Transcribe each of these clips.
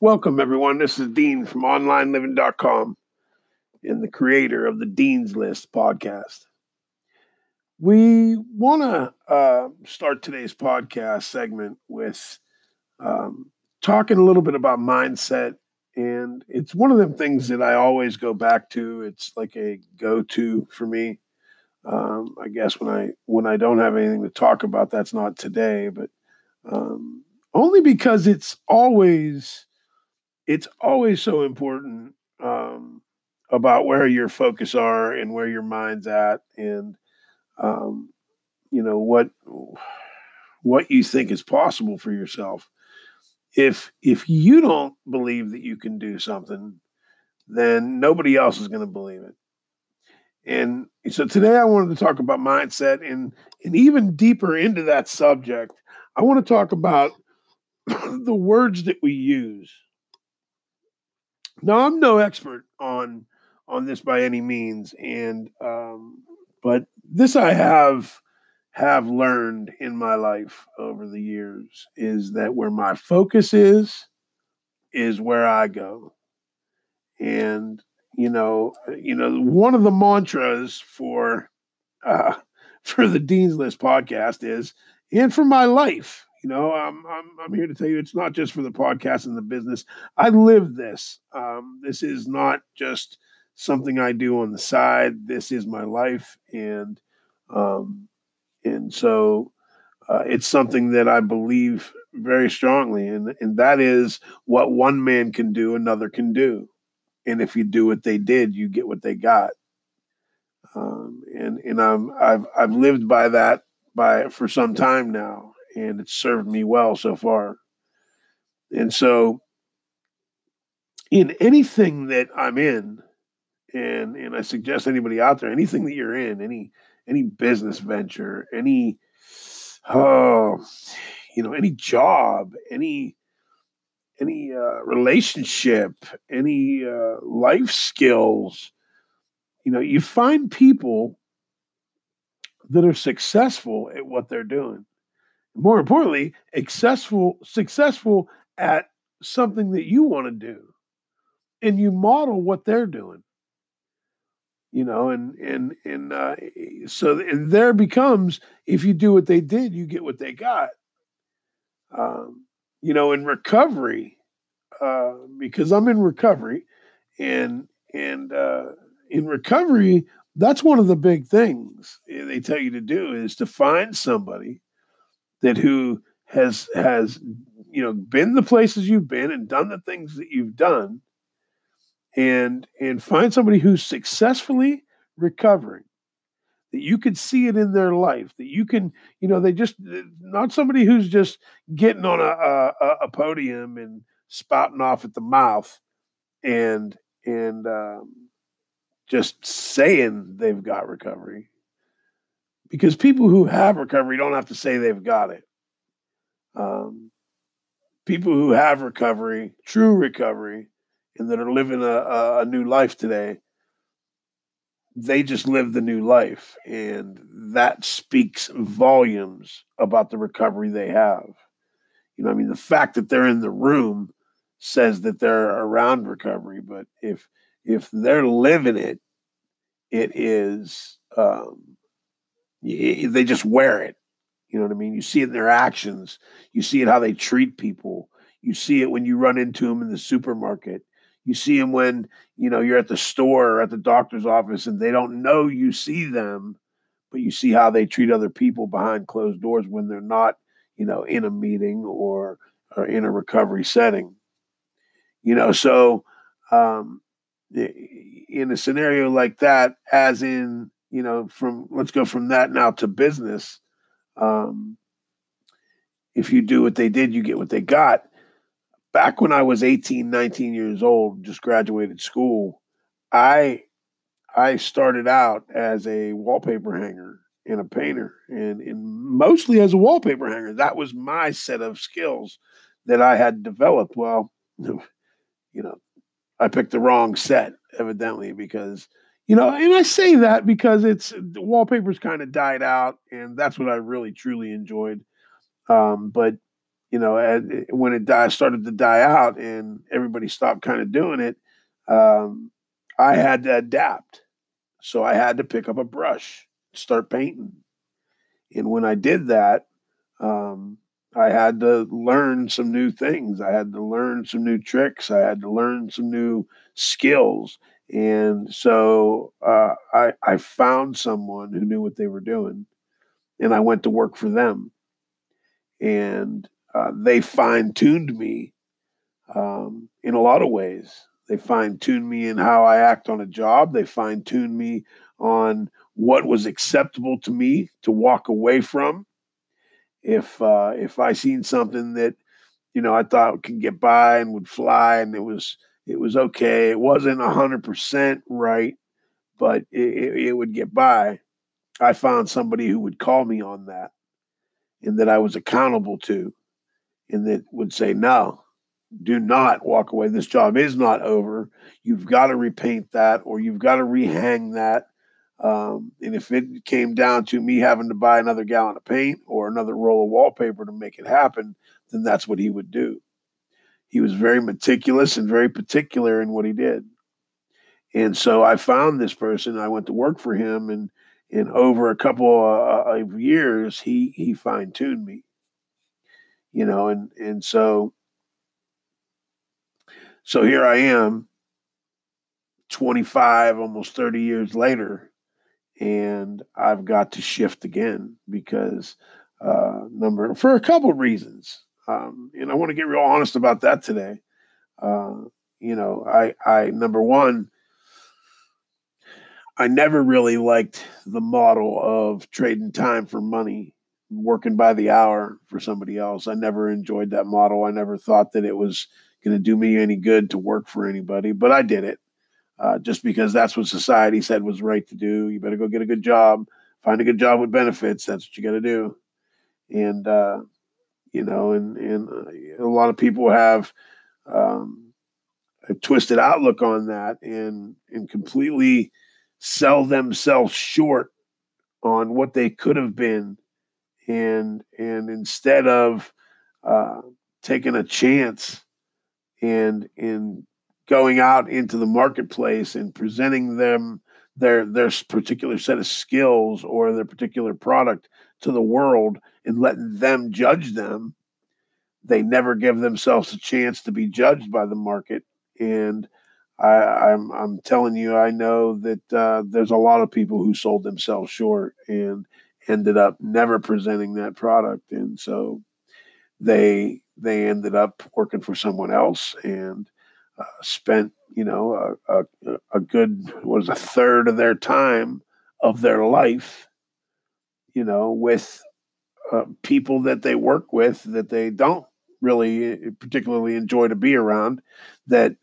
Welcome, everyone. This is Dean from OnlineLiving.com and the creator of the Dean's List podcast. We want to start today's podcast segment with talking a little bit about mindset. And it's one of them things that I always go back to. It's like a go-to for me. I guess when I don't have anything to talk about, that's not today, but only because it's always so important about where your focus are and where your mind's at, and you know, what you think is possible for yourself. If you don't believe that you can do something, then nobody else is going to believe it. And so today I wanted to talk about mindset, and even deeper into that subject, I want to talk about the words that we use. Now, I'm no expert on this by any means, and but this I have learned in my life over the years is that where my focus is where I go. And you know, one of the mantras for the Dean's List podcast is, and for my life, you know, I'm here to tell you, it's not just for the podcast and the business. I live this. This is not just something I do on the side. This is my life, and so it's something that I believe very strongly, and that is what one man can do, another can do. And if you do what they did, you get what they got. And I've lived by that for some time now, and it's served me well so far. And so, in anything that I'm in, and I suggest anybody out there, anything that you're in, any business venture, any job, any relationship, any life skills, you know, you find people that are successful at what they're doing. More importantly, successful at something that you want to do, and you model what they're doing, you know, and there becomes, if you do what they did, you get what they got. You know, in recovery, because I'm in recovery, and in recovery, that's one of the big things they tell you to do is to find somebody that who has, you know, been the places you've been and done the things that you've done, and find somebody who's successfully recovering, that you could see it in their life, that you can, you know, not somebody who's just getting on a podium and spouting off at the mouth and just saying they've got recovery, because people who have recovery don't have to say they've got it. People who have recovery, true recovery, and that are living a new life today, they just live the new life, and that speaks volumes about the recovery they have. You know, I mean, the fact that they're in the room says that they're around recovery, but if they're living it, it is, they just wear it. You know what I mean? You see it in their actions. You see it how they treat people. You see it when you run into them in the supermarket. You see them when, you know, you're at the store or at the doctor's office and they don't know you see them, but you see how they treat other people behind closed doors when they're not, you know, in a meeting or in a recovery setting. You know, so in a scenario like that, as in, you know, let's go from that now to business. If you do what they did, you get what they got. Back when I was 18, 19 years old, just graduated school, I started out as a wallpaper hanger and a painter, and mostly as a wallpaper hanger. That was my set of skills that I had developed. Well, you know, I picked the wrong set, evidently, because You know, and I say that because it's the wallpaper's kind of died out, and that's what I really truly enjoyed. But you know, when it started to die out, and everybody stopped kind of doing it, I had to adapt. So I had to pick up a brush, start painting, and when I did that, I had to learn some new things. I had to learn some new tricks. I had to learn some new skills. And so I found someone who knew what they were doing, and I went to work for them. And they fine-tuned me in a lot of ways. They fine-tuned me in how I act on a job. They fine-tuned me on what was acceptable to me to walk away from. If I seen something that, you know, I thought could get by and would fly, and it was okay. It wasn't 100% right, but it would get by. I found somebody who would call me on that, and that I was accountable to, and that would say, no, do not walk away. This job is not over. You've got to repaint that, or you've got to rehang that. And if it came down to me having to buy another gallon of paint or another roll of wallpaper to make it happen, then that's what he would do. He was very meticulous and very particular in what he did. And so I found this person. I went to work for him, and over a couple of years, he fine-tuned me, you know, and so here I am 25, almost 30 years later. And I've got to shift again because for a couple of reasons, and I want to get real honest about that today. You know, I number one, I never really liked the model of trading time for money, working by the hour for somebody else. I never enjoyed that model. I never thought that it was going to do me any good to work for anybody, but I did it. Just because that's what society said was right to do. You better go get a good job, find a good job with benefits. That's what you got to do. And, you know, and a lot of people have a twisted outlook on that and completely sell themselves short on what they could have been. And instead of taking a chance and going out into the marketplace and presenting them their particular set of skills or their particular product to the world and letting them judge them, they never give themselves a chance to be judged by the market. And I'm telling you, I know that there's a lot of people who sold themselves short and ended up never presenting that product, and so they ended up working for someone else and spent, you know, a good, a third of their time of their life, you know, with people that they work with that they don't really particularly enjoy to be around, that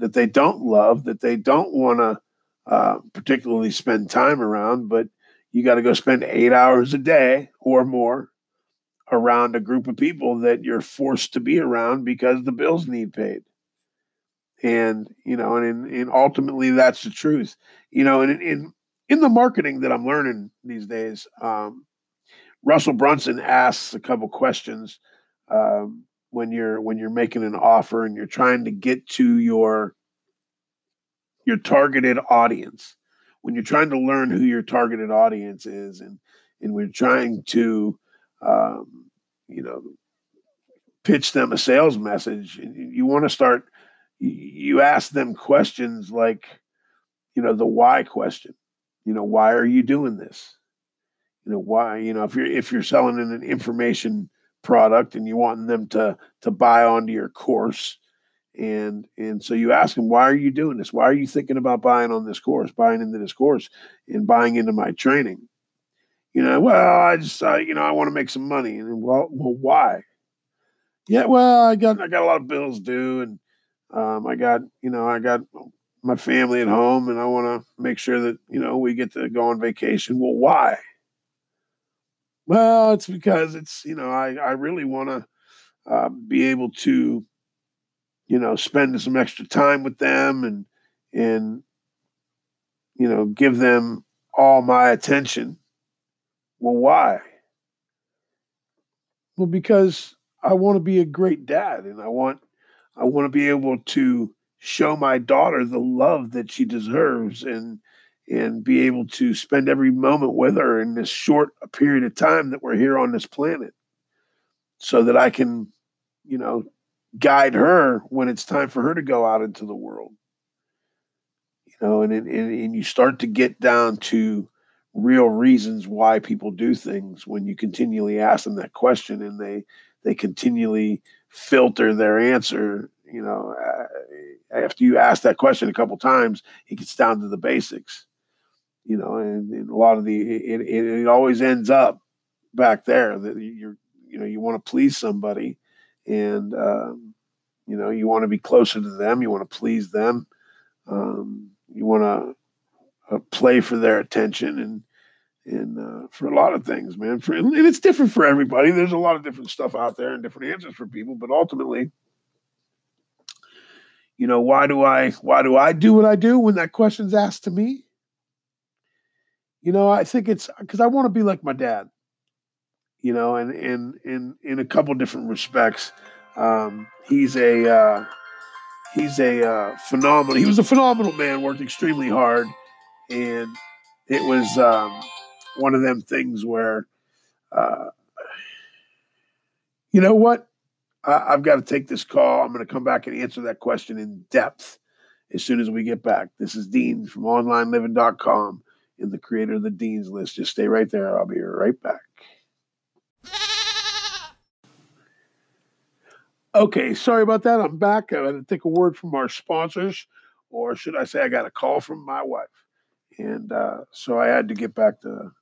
they don't love, that they don't want to particularly spend time around, but you got to go spend 8 hours a day or more around a group of people that you're forced to be around because the bills need paid. And, you know, and ultimately that's the truth, you know, and in the marketing that I'm learning these days, Russell Brunson asks a couple questions, when you're making an offer and you're trying to get to your targeted audience, when you're trying to learn who your targeted audience is, and we're trying to, you know, pitch them a sales message, you want to start. You ask them questions like, you know, the why question, you know, why are you doing this? You know, why, you know, if you're selling an information product and you want them to buy onto your course. And so you ask them, why are you doing this? Why are you thinking about buying into this course and buying into my training? You know, well, I just, you know, I want to make some money. And well, why? Yeah. Well, I got a lot of bills due, and, I got my family at home, and I want to make sure that, you know, we get to go on vacation. Well, why? Well, it's because it's, you know, I really want to be able to, you know, spend some extra time with them and you know, give them all my attention. Well, why? Well, because I want to be a great dad, and I want to be able to show my daughter the love that she deserves, and be able to spend every moment with her in this short period of time that we're here on this planet, so that I can, you know, guide her when it's time for her to go out into the world. You know, and you start to get down to real reasons why people do things when you continually ask them that question, and they continually filter their answer. You know, after you ask that question a couple times, it gets down to the basics. You know, and a lot of it always ends up back there that you want to please somebody, and you want to be closer to them, you want to please them, you want to play for their attention, and for a lot of things, man. And it's different for everybody. There's a lot of different stuff out there and different answers for people, but ultimately, you know, why do I do what I do when that question's asked to me? You know, I think it's because I want to be like my dad. You know, and in a couple different respects, he was a phenomenal man, worked extremely hard, and it was one of them things where, you know what, I've got to take this call. I'm going to come back and answer that question in depth as soon as we get back. This is Dean from OnlineLiving.com and the creator of the Dean's List. Just stay right there. I'll be right back. Okay, sorry about that. I'm back. I had to take a word from our sponsors, or should I say I got a call from my wife. And so I had to get back to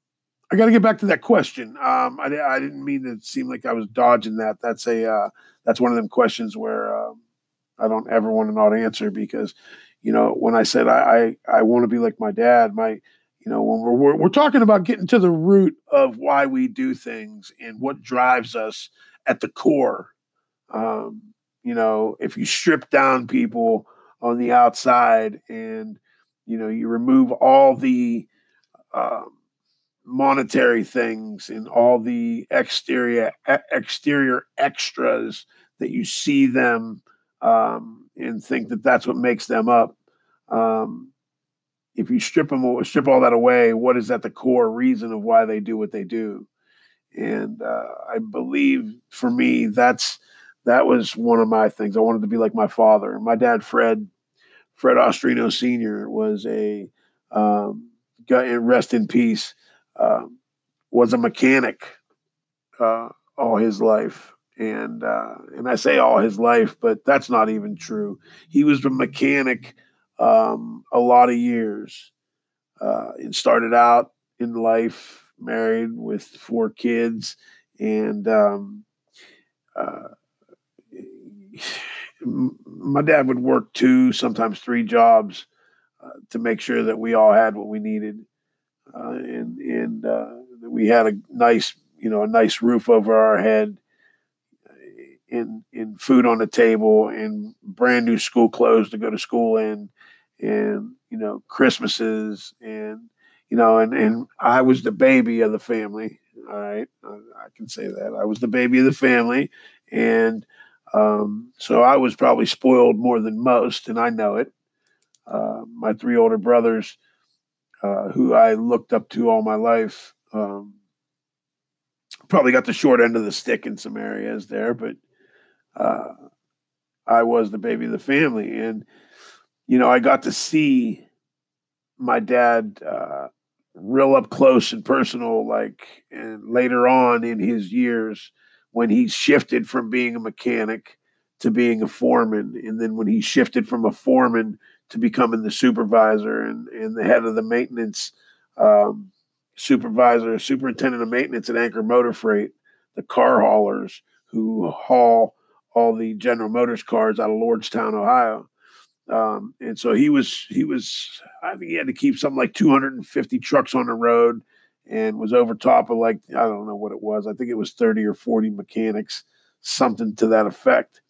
– I got to get back to that question. I didn't mean to seem like I was dodging that. That's one of them questions where I don't ever want to not answer because, you know, when I said I want to be like my dad, you know, when we're talking about getting to the root of why we do things and what drives us at the core. You know, if you strip down people on the outside and, you know, you remove all the monetary things and all the exterior extras that you see them and think that that's what makes them up. If you strip all that away, what is at the core reason of why they do what they do? And I believe for me, that was one of my things. I wanted to be like my father. My dad, Fred Ostrino Sr., was rest in peace, was a mechanic all his life. And I say all his life, but that's not even true. He was a mechanic a lot of years and started out in life married with 4 kids, and my dad would work 2, sometimes 3 jobs to make sure that we all had what we needed, and that we had a nice roof over our head, and food on the table, and brand new school clothes to go to school in, and you know, Christmases, and you know, and I was the baby of the family. All right, I can say that I was the baby of the family, and. So I was probably spoiled more than most, and I know it. My 3 older brothers, who I looked up to all my life, probably got the short end of the stick in some areas there, but I was the baby of the family. And, you know, I got to see my dad real up close and personal, and later on in his years, when he shifted from being a mechanic to being a foreman, and then when he shifted from a foreman to becoming the supervisor and the head of the maintenance superintendent of maintenance at Anchor Motor Freight, the car haulers who haul all the General Motors cars out of Lordstown, Ohio. And so he was, I think he had to keep something like 250 trucks on the road, and was over top of I don't know what it was. I think it was 30 or 40 mechanics, something to that effect.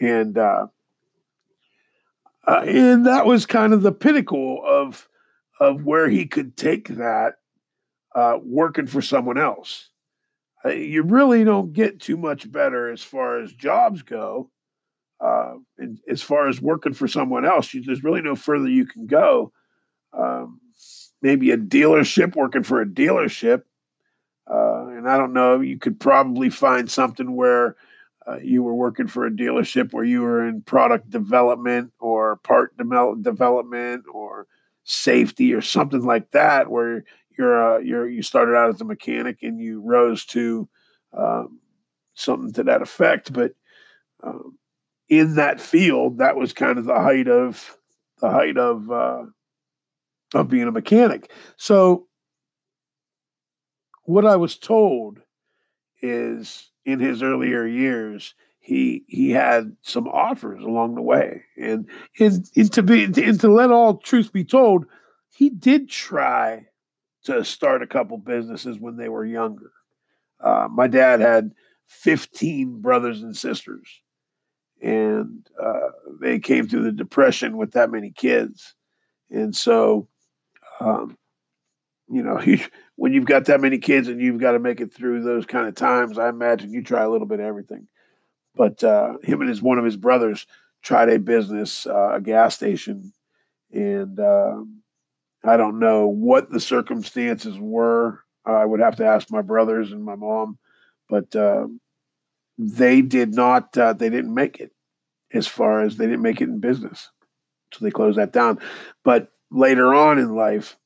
And that was kind of the pinnacle of of where he could take that working for someone else. You really don't get too much better as far as jobs go. And as far as working for someone else, there's really no further you can go. Maybe a dealership, working for a dealership. And I don't know, you could probably find something where you were working for a dealership where you were in product development or part development or safety or something like that, where you started out as a mechanic and you rose to something to that effect. But in that field, that was kind of the height of being a mechanic. So what I was told is, in his earlier years, he had some offers along the way, and to let all truth be told, he did try to start a couple businesses when they were younger. My dad had 15 brothers and sisters, and they came through the Depression with that many kids. And so, when you've got that many kids and you've got to make it through those kind of times, I imagine you try a little bit of everything. But him and one of his brothers tried a business, a gas station, and I don't know what the circumstances were. I would have to ask my brothers and my mom, but they didn't make it in business. So they closed that down. But later on in life,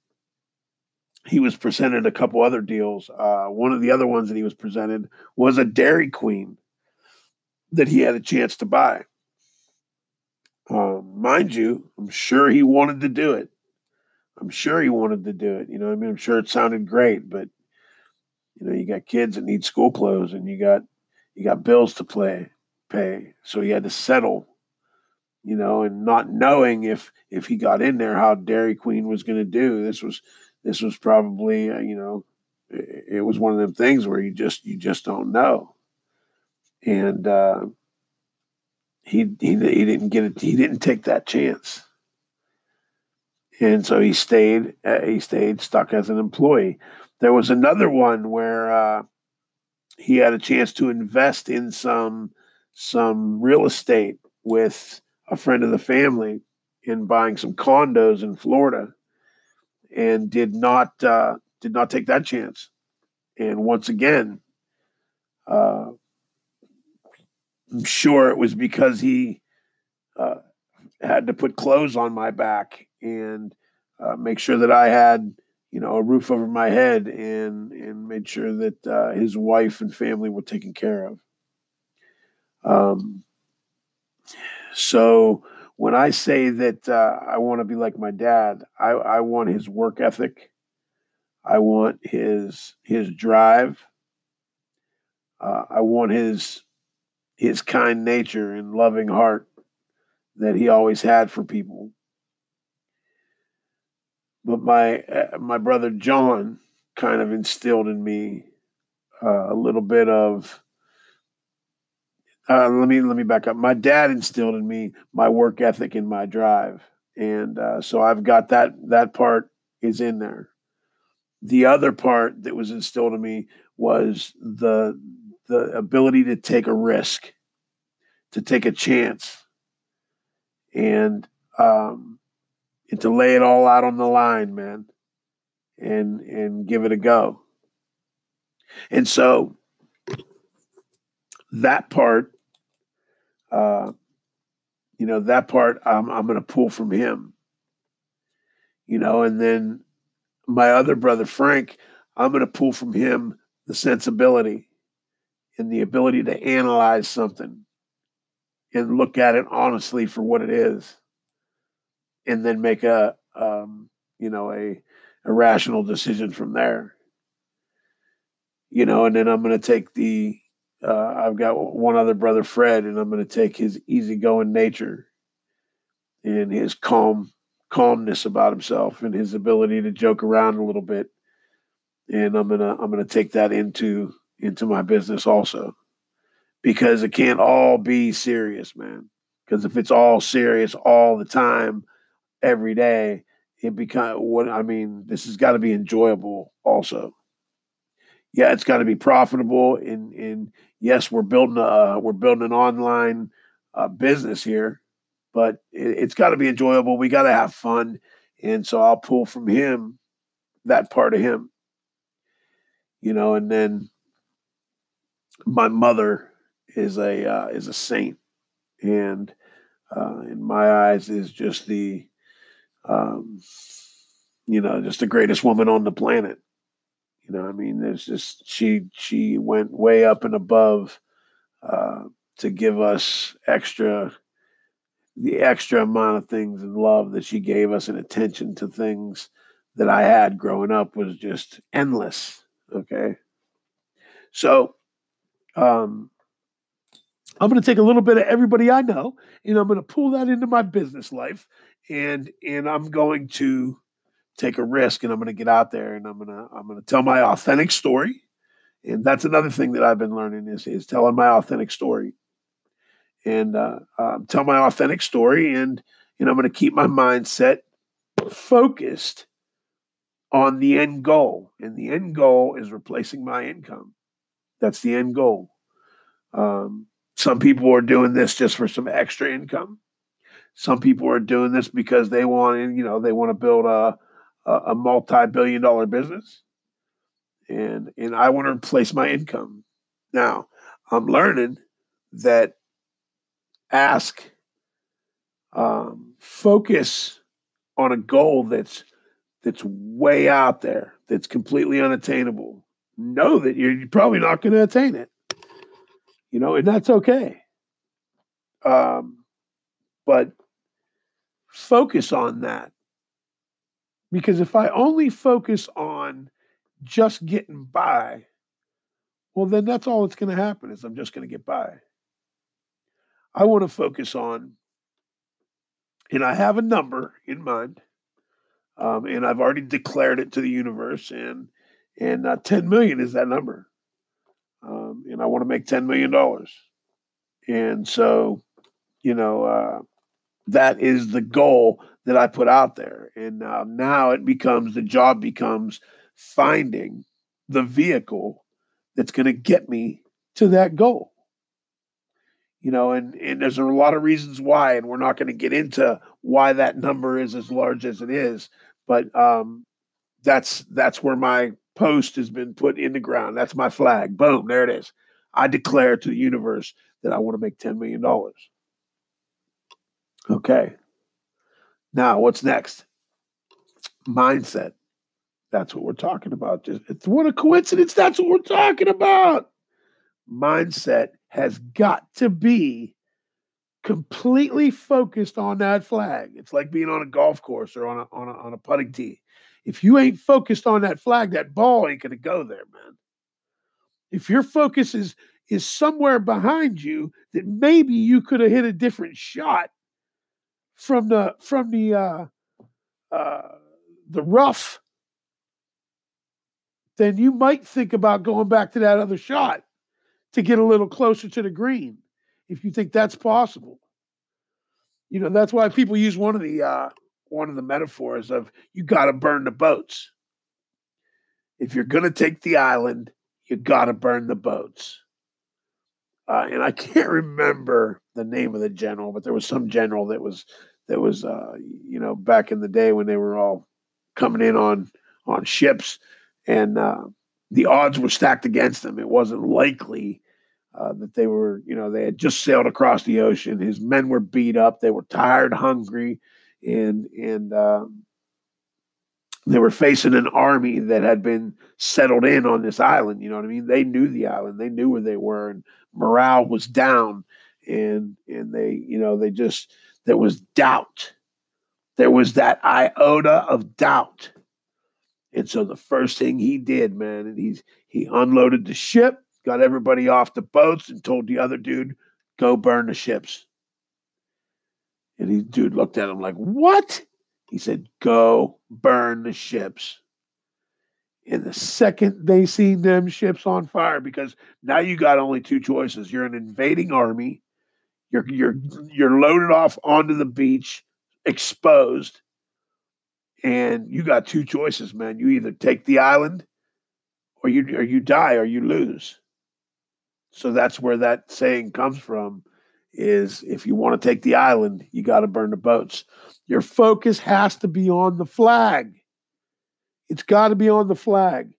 he was presented a couple other deals. One of the other ones that he was presented was a Dairy Queen that he had a chance to buy. Mind you, I'm sure he wanted to do it. You know what I mean? I'm sure it sounded great, but you got kids that need school clothes and you got bills to pay. So he had to settle, and not knowing if he got in there, how Dairy Queen was going to do. This was probably, it was one of them things where you just don't know. And he didn't get it. He didn't take that chance. And so he stayed stuck as an employee. There was another one where he had a chance to invest in some real estate with a friend of the family in buying some condos in Florida, and did not take that chance. And once again, I'm sure it was because he had to put clothes on my back and make sure that I had, a roof over my head, and made sure that his wife and family were taken care of. So when I say that I want to be like my dad, I want his work ethic. I want his drive. I want his kind nature and loving heart that he always had for people. But my brother John kind of instilled in me a little bit of. Let me back up. My dad instilled in me my work ethic and my drive, and so I've got that part is in there. The other part that was instilled in me was the ability to take a risk, to take a chance, and to lay it all out on the line, man, and give it a go. And so that part. That part I'm going to pull from him, and then my other brother, Frank, I'm going to pull from him the sensibility and the ability to analyze something and look at it honestly for what it is, and then make a rational decision from there, and then I'm going to take I've got one other brother, Fred, and I'm going to take his easygoing nature and his calmness about himself and his ability to joke around a little bit, and I'm gonna take that into my business also, because it can't all be serious, man. Because if it's all serious all the time, every day, this has got to be enjoyable also. Yeah, it's got to be profitable. And yes, we're building an online business here, but it's got to be enjoyable. We got to have fun. And so I'll pull from him, that part of him, and then my mother is a saint. And in my eyes is just the, just the greatest woman on the planet. She went way up and above to give us the extra amount of things and love that she gave us, and attention to things that I had growing up was just endless. Okay. So, I'm going to take a little bit of everybody I know, and I'm going to pull that into my business life, and I'm going to take a risk, and I'm going to get out there, and I'm going to tell my authentic story. And that's another thing that I've been learning is telling my authentic story, and I'm going to keep my mindset focused on the end goal. And the end goal is replacing my income. That's the end goal. Some people are doing this just for some extra income. Some people are doing this because they want to build a multi-billion-dollar business, and I want to replace my income. Now, I'm learning that focus on a goal that's way out there, that's completely unattainable. Know that you're probably not going to attain it. And that's okay. But focus on that. Because if I only focus on just getting by, well, then that's all that's going to happen is I'm just going to get by. I want to focus on, and I have a number in mind, and I've already declared it to the universe, and 10 million is that number. And I want to make $10 million. And so, that is the goal that I put out there. And now the job becomes finding the vehicle that's going to get me to that goal. And there's a lot of reasons why, and we're not going to get into why that number is as large as it is, but that's where my post has been put in the ground. That's my flag. Boom, there it is. I declare to the universe that I want to make $10 million. Okay. Now, what's next? Mindset. That's what we're talking about. What a coincidence. That's what we're talking about. Mindset has got to be completely focused on that flag. It's like being on a golf course or on a putting tee. If you ain't focused on that flag, that ball ain't going to go there, man. If your focus is somewhere behind you that maybe you could have hit a different shot from the rough, then you might think about going back to that other shot to get a little closer to the green, if you think that's possible. That's why people use one of the metaphors of you got to burn the boats. If you're going to take the island, you got to burn the boats. And I can't remember the name of the general, but there was some general that was back in the day when they were all coming in on ships, and the odds were stacked against them. It wasn't likely that they were, they had just sailed across the ocean. His men were beat up. They were tired, hungry, and they were facing an army that had been settled in on this island. You know what I mean? They knew the island. They knew where they were, and morale was down. And they there was doubt. There was that iota of doubt. And so the first thing he did, man, and he unloaded the ship, got everybody off the boats, and told the other dude, go burn the ships. And the dude looked at him like, what? He said, go burn the ships. And the second they seen them ships on fire, because now you got only two choices. You're an invading army. You're loaded off onto the beach, exposed, And you got two choices, man. You either take the island or you die or you lose. So that's where that saying comes from, is if you want to take the island, you got to burn the boats. Your focus has to be on the flag. It's got to be on the flag.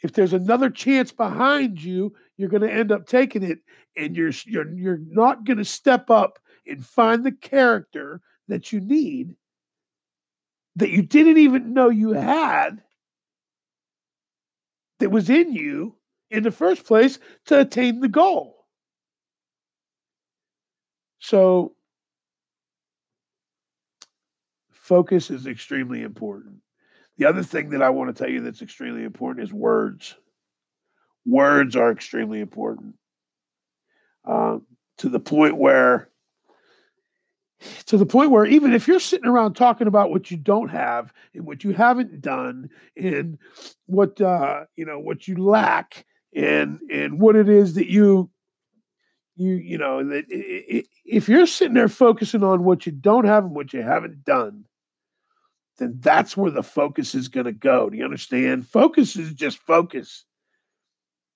If there's another chance behind you, you're going to end up taking it, and you're not going to step up and find the character that you need, that you didn't even know you had, that was in you in the first place to attain the goal. So focus is extremely important. The other thing that I want to tell you that's extremely important is words. Words are extremely important, to the point where even if you're sitting around talking about what you don't have and what you haven't done and what what you lack and what it is that you know that if you're sitting there focusing on what you don't have and what you haven't done, then that's where the focus is going to go. Do you understand? Focus is just focus.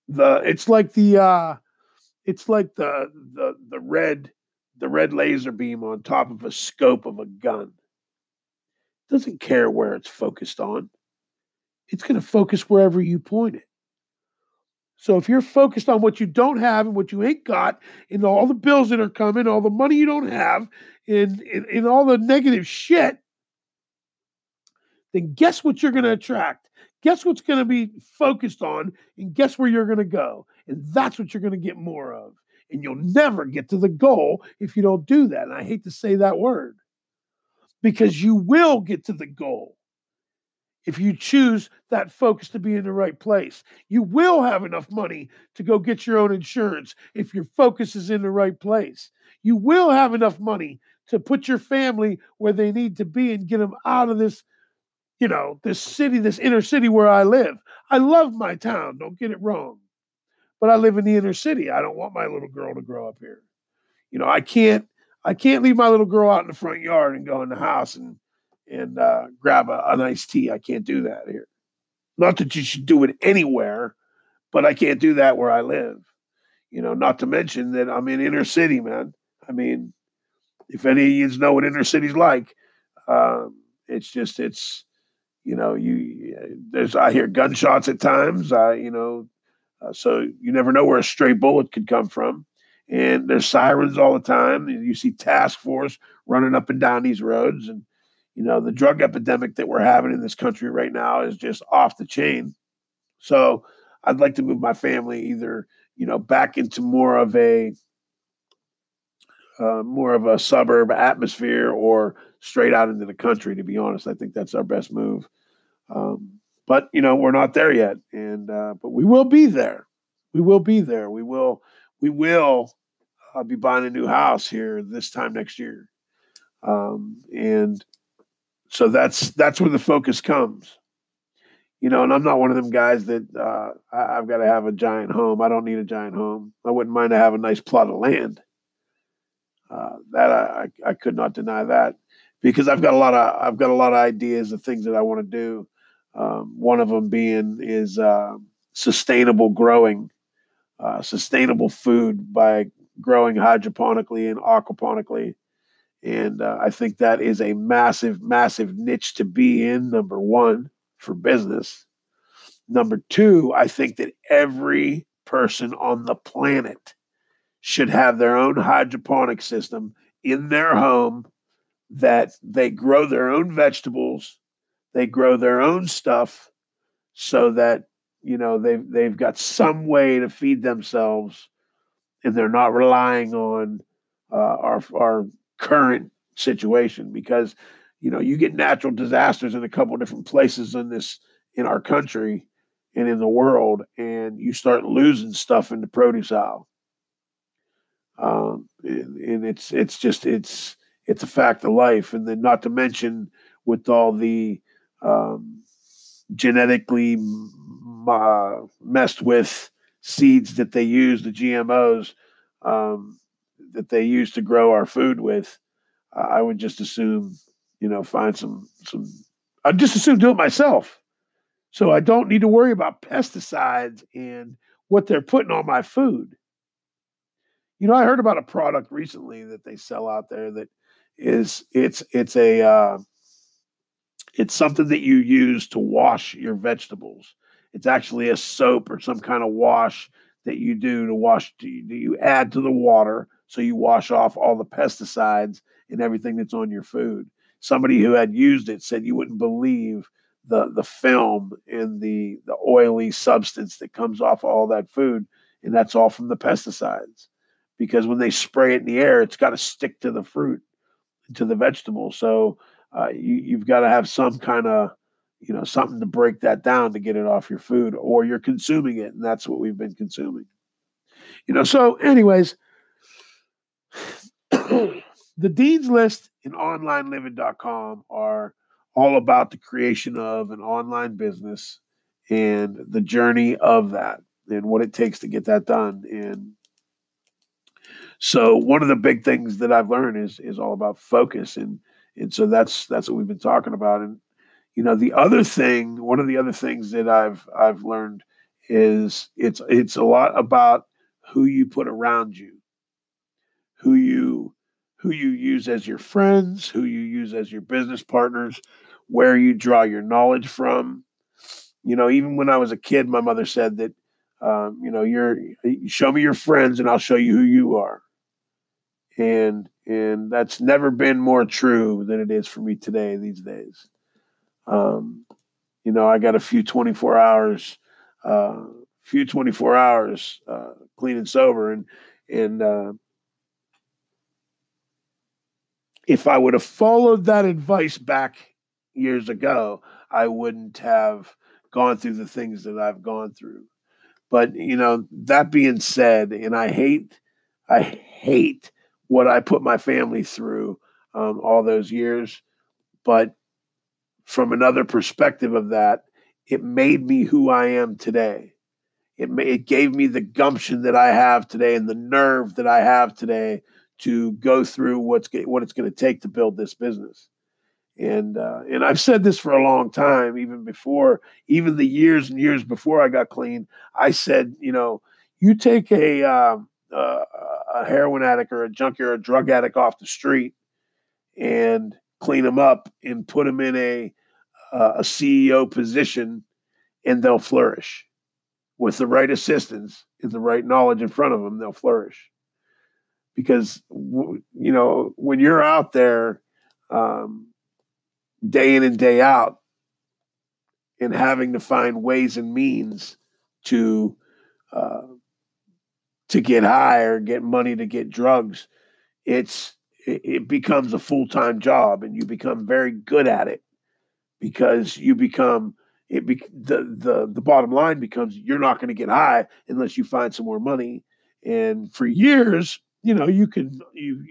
It's like the red laser beam on top of a scope of a gun. It doesn't care where it's focused on. It's going to focus wherever you point it. So if you're focused on what you don't have and what you ain't got and all the bills that are coming, all the money you don't have and all the negative shit, then guess what you're going to attract? Guess what's going to be focused on, and guess where you're going to go? And that's what you're going to get more of. And you'll never get to the goal if you don't do that. And I hate to say that word, because you will get to the goal if you choose that focus to be in the right place. You will have enough money to go get your own insurance if your focus is in the right place. You will have enough money to put your family where they need to be and get them out of this, you know, this city, this inner city where I live. I love my town, don't get it wrong. But I live in the inner city. I don't want my little girl to grow up here. You know, I can't leave my little girl out in the front yard and go in the house and grab an iced tea. I can't do that here. Not that you should do it anywhere, but I can't do that where I live. You know, not to mention that I'm in inner city, man. I mean, if any of you know what inner city's like, I hear gunshots at times. So you never know where a stray bullet could come from. And there's sirens all the time. You see task force running up and down these roads. And, you know, the drug epidemic that we're having in this country right now is just off the chain. So I'd like to move my family either, you know, back into more of a suburb atmosphere or straight out into the country, to be honest. I think that's our best move. But, you know, we're not there yet. But we will be there. We will be there. We will be buying a new house here this time next year. And so that's where the focus comes. You know, and I'm not one of them guys that I've got to have a giant home. I don't need a giant home. I wouldn't mind to have a nice plot of land. That I could not deny that, because I've got a lot of ideas of things that I want to do. One of them being is sustainable growing, sustainable food by growing hydroponically and aquaponically. And I think that is a massive, massive niche to be in, number one, for business. Number two, I think that every person on the planet should have their own hydroponic system in their home, that they grow their own vegetables. They grow their own stuff so that, you know, they've got some way to feed themselves, and they're not relying on our current situation, because, you know, you get natural disasters in a couple of different places in our country and in the world, and you start losing stuff in the produce aisle. It's a fact of life. And then, not to mention, with all the genetically messed with seeds that they use, the GMOs that they use to grow our food with, I would just assume you know, find some, I just as soon do it myself. So I don't need to worry about pesticides and what they're putting on my food. You know, I heard about a product recently that they sell out there that is, it's something that you use to wash your vegetables. It's actually a soap or some kind of wash that you do to wash, you add to the water so you wash off all the pesticides and everything that's on your food. Somebody who had used it said you wouldn't believe the film and the oily substance that comes off all that food, and that's all from the pesticides. Because when they spray it in the air, it's got to stick to the fruit, to the vegetable. So you've got to have some kind of, you know, something to break that down to get it off your food, or you're consuming it, and that's what we've been consuming. You know, so anyways, the Dean's List and OnlineLiving.com are all about the creation of an online business and the journey of that and what it takes to get that done. And so one of the big things that I've learned is all about focus. And so that's what we've been talking about. And, you know, the other thing, one of the other things that I've learned is it's a lot about who you put around you, who you use as your friends, who you use as your business partners, where you draw your knowledge from. You know, even when I was a kid, my mother said that, you know, show me your friends and I'll show you who you are. And that's never been more true than it is for me today, these days. You know, I got a few 24 hours, clean and sober. And if I would have followed that advice back years ago, I wouldn't have gone through the things that I've gone through. But, you know, that being said, and I hate what I put my family through all those years. But from another perspective of that, it made me who I am today. It gave me the gumption that I have today and the nerve that I have today to go through what it's going to take to build this business. And I've said this for a long time, even the years and years before I got clean, I said, you know, you take a heroin addict or a junkie or a drug addict off the street and clean them up and put them in a CEO position, and they'll flourish. With the right assistance and the right knowledge in front of them, they'll flourish. Because, you know, when you're out there day in and day out and having to find ways and means to get high or get money to get drugs, it becomes a full-time job, and you become very good at it because the bottom line becomes you're not going to get high unless you find some more money. And for years, you know, you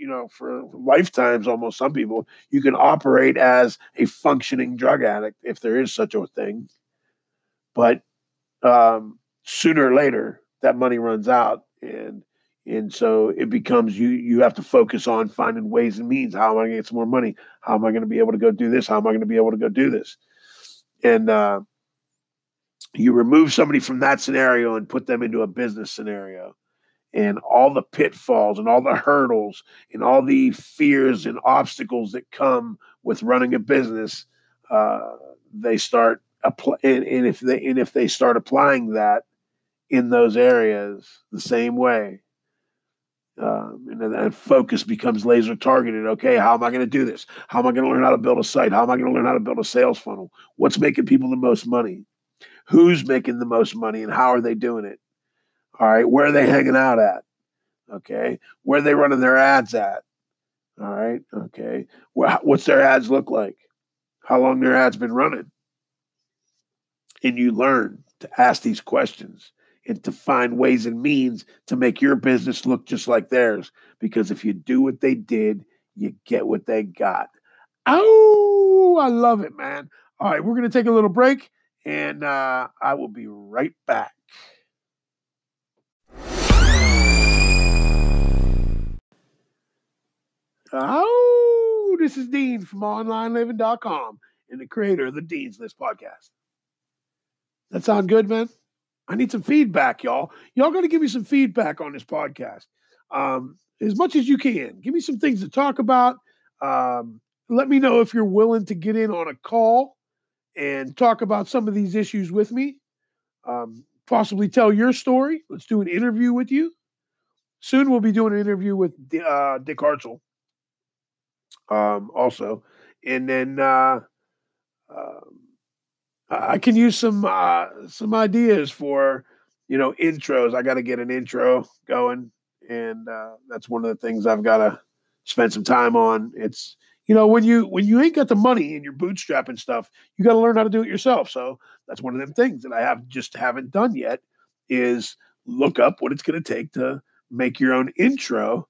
know, for lifetimes, almost some people, you can operate as a functioning drug addict if there is such a thing. But sooner or later, that money runs out. And so it becomes you have to focus on finding ways and means. How am I going to get some more money? How am I going to be able to go do this? How am I going to be able to go do this? And you remove somebody from that scenario and put them into a business scenario. And all the pitfalls and all the hurdles and all the fears and obstacles that come with running a business, they start and if they start applying that in those areas the same way, and then focus becomes laser targeted. Okay, how am I going to do this? How am I going to learn how to build a site? How am I going to learn how to build a sales funnel? What's making people the most money? Who's making the most money, and how are they doing it? All right, where are they hanging out at? Okay, where are they running their ads at? All right, okay, what's their ads look like? How long their ads been running? And you learn to ask these questions and to find ways and means to make your business look just like theirs. Because if you do what they did, you get what they got. Oh, I love it, man. All right, we're going to take a little break, and I will be right back. Oh, this This is Dean from OnlineLiving.com and the creator of the Dean's List podcast. That sound good, man? I need some feedback, y'all. Y'all got to give me some feedback on this podcast. As much as you can. Give me some things to talk about. Let me know if you're willing to get in on a call and talk about some of these issues with me. Possibly tell your story. Let's do an interview with you. Soon we'll be doing an interview with Dick Hartzell also. And then I can use some ideas for, intros. I got to get an intro going. And that's one of the things I've got to spend some time on. It's, when you ain't got the money and you're bootstrapping stuff, you got to learn how to do it yourself. So that's one of them things that I haven't done yet is look up what it's going to take to make your own intro,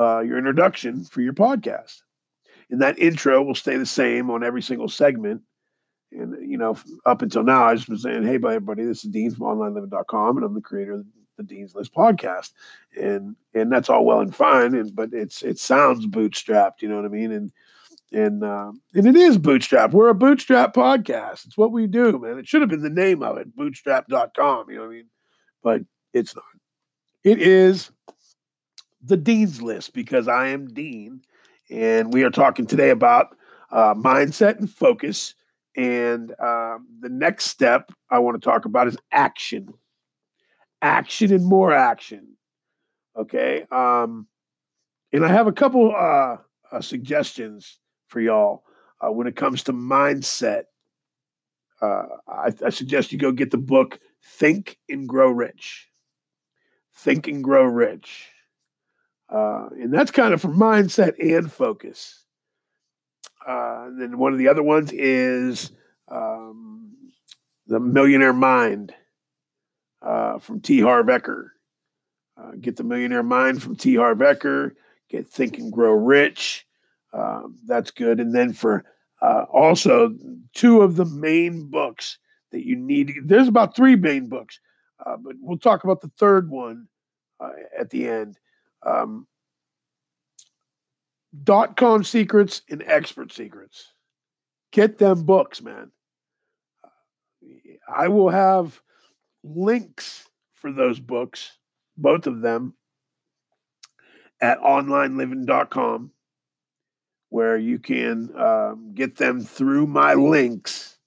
your introduction for your podcast. And that intro will stay the same on every single segment. And, up until now, I just was saying, hey, everybody, this is Dean from OnlineLiving.com, and I'm the creator of the Dean's List podcast. And that's all well and fine, but it sounds bootstrapped, you know what I mean? And it is bootstrapped. We're a bootstrap podcast. It's what we do, man. It should have been the name of it, bootstrap.com, you know what I mean? But it's not. It is the Dean's List because I am Dean, and we are talking today about mindset and focus. And the next step I want to talk about is action. Action and more action. Okay. And I have a couple suggestions for y'all when it comes to mindset. I suggest you go get the book Think and Grow Rich. Think and Grow Rich. And that's kind of for mindset and focus. And then one of the other ones is The Millionaire Mind from T. Harv Eker. Get The Millionaire Mind from T. Harv Eker. Get Think and Grow Rich. That's good. And then for also two of the main books that you need. There's about three main books, but we'll talk about the third one at the end. .com Secrets and Expert Secrets. Get them books, man. I will have links for those books, both of them, at onlineliving.com, where you can get them through my links,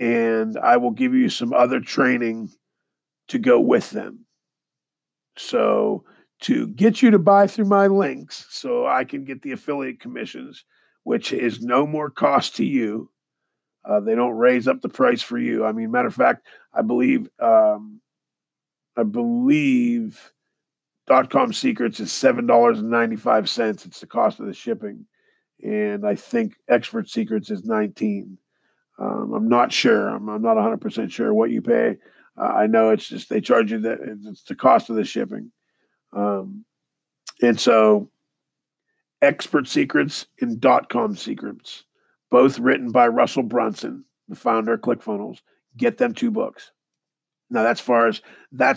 and I will give you some other training to go with them. So to get you to buy through my links so I can get the affiliate commissions, which is no more cost to you. They don't raise up the price for you. I mean, matter of fact, I believe .com Secrets is $7.95. It's the cost of the shipping. And I think Expert Secrets is $19. I'm not sure. I'm not 100% sure what you pay. I know it's just they charge you that it's the cost of the shipping. And so Expert Secrets and .com Secrets, both written by Russell Brunson, the founder of ClickFunnels. Get them two books. Now that's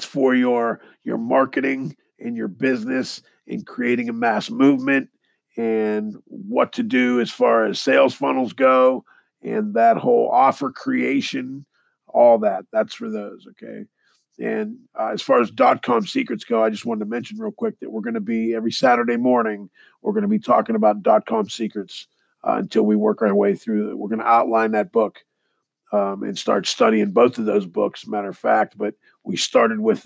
for your marketing and your business and creating a mass movement and what to do as far as sales funnels go and that whole offer creation, all that. That's for those. Okay. And as far as .com Secrets go, I just wanted to mention real quick that we're going to be every Saturday morning, we're going to be talking about .com Secrets until we work our way through. We're going to outline that book and start studying both of those books, matter of fact. But we started with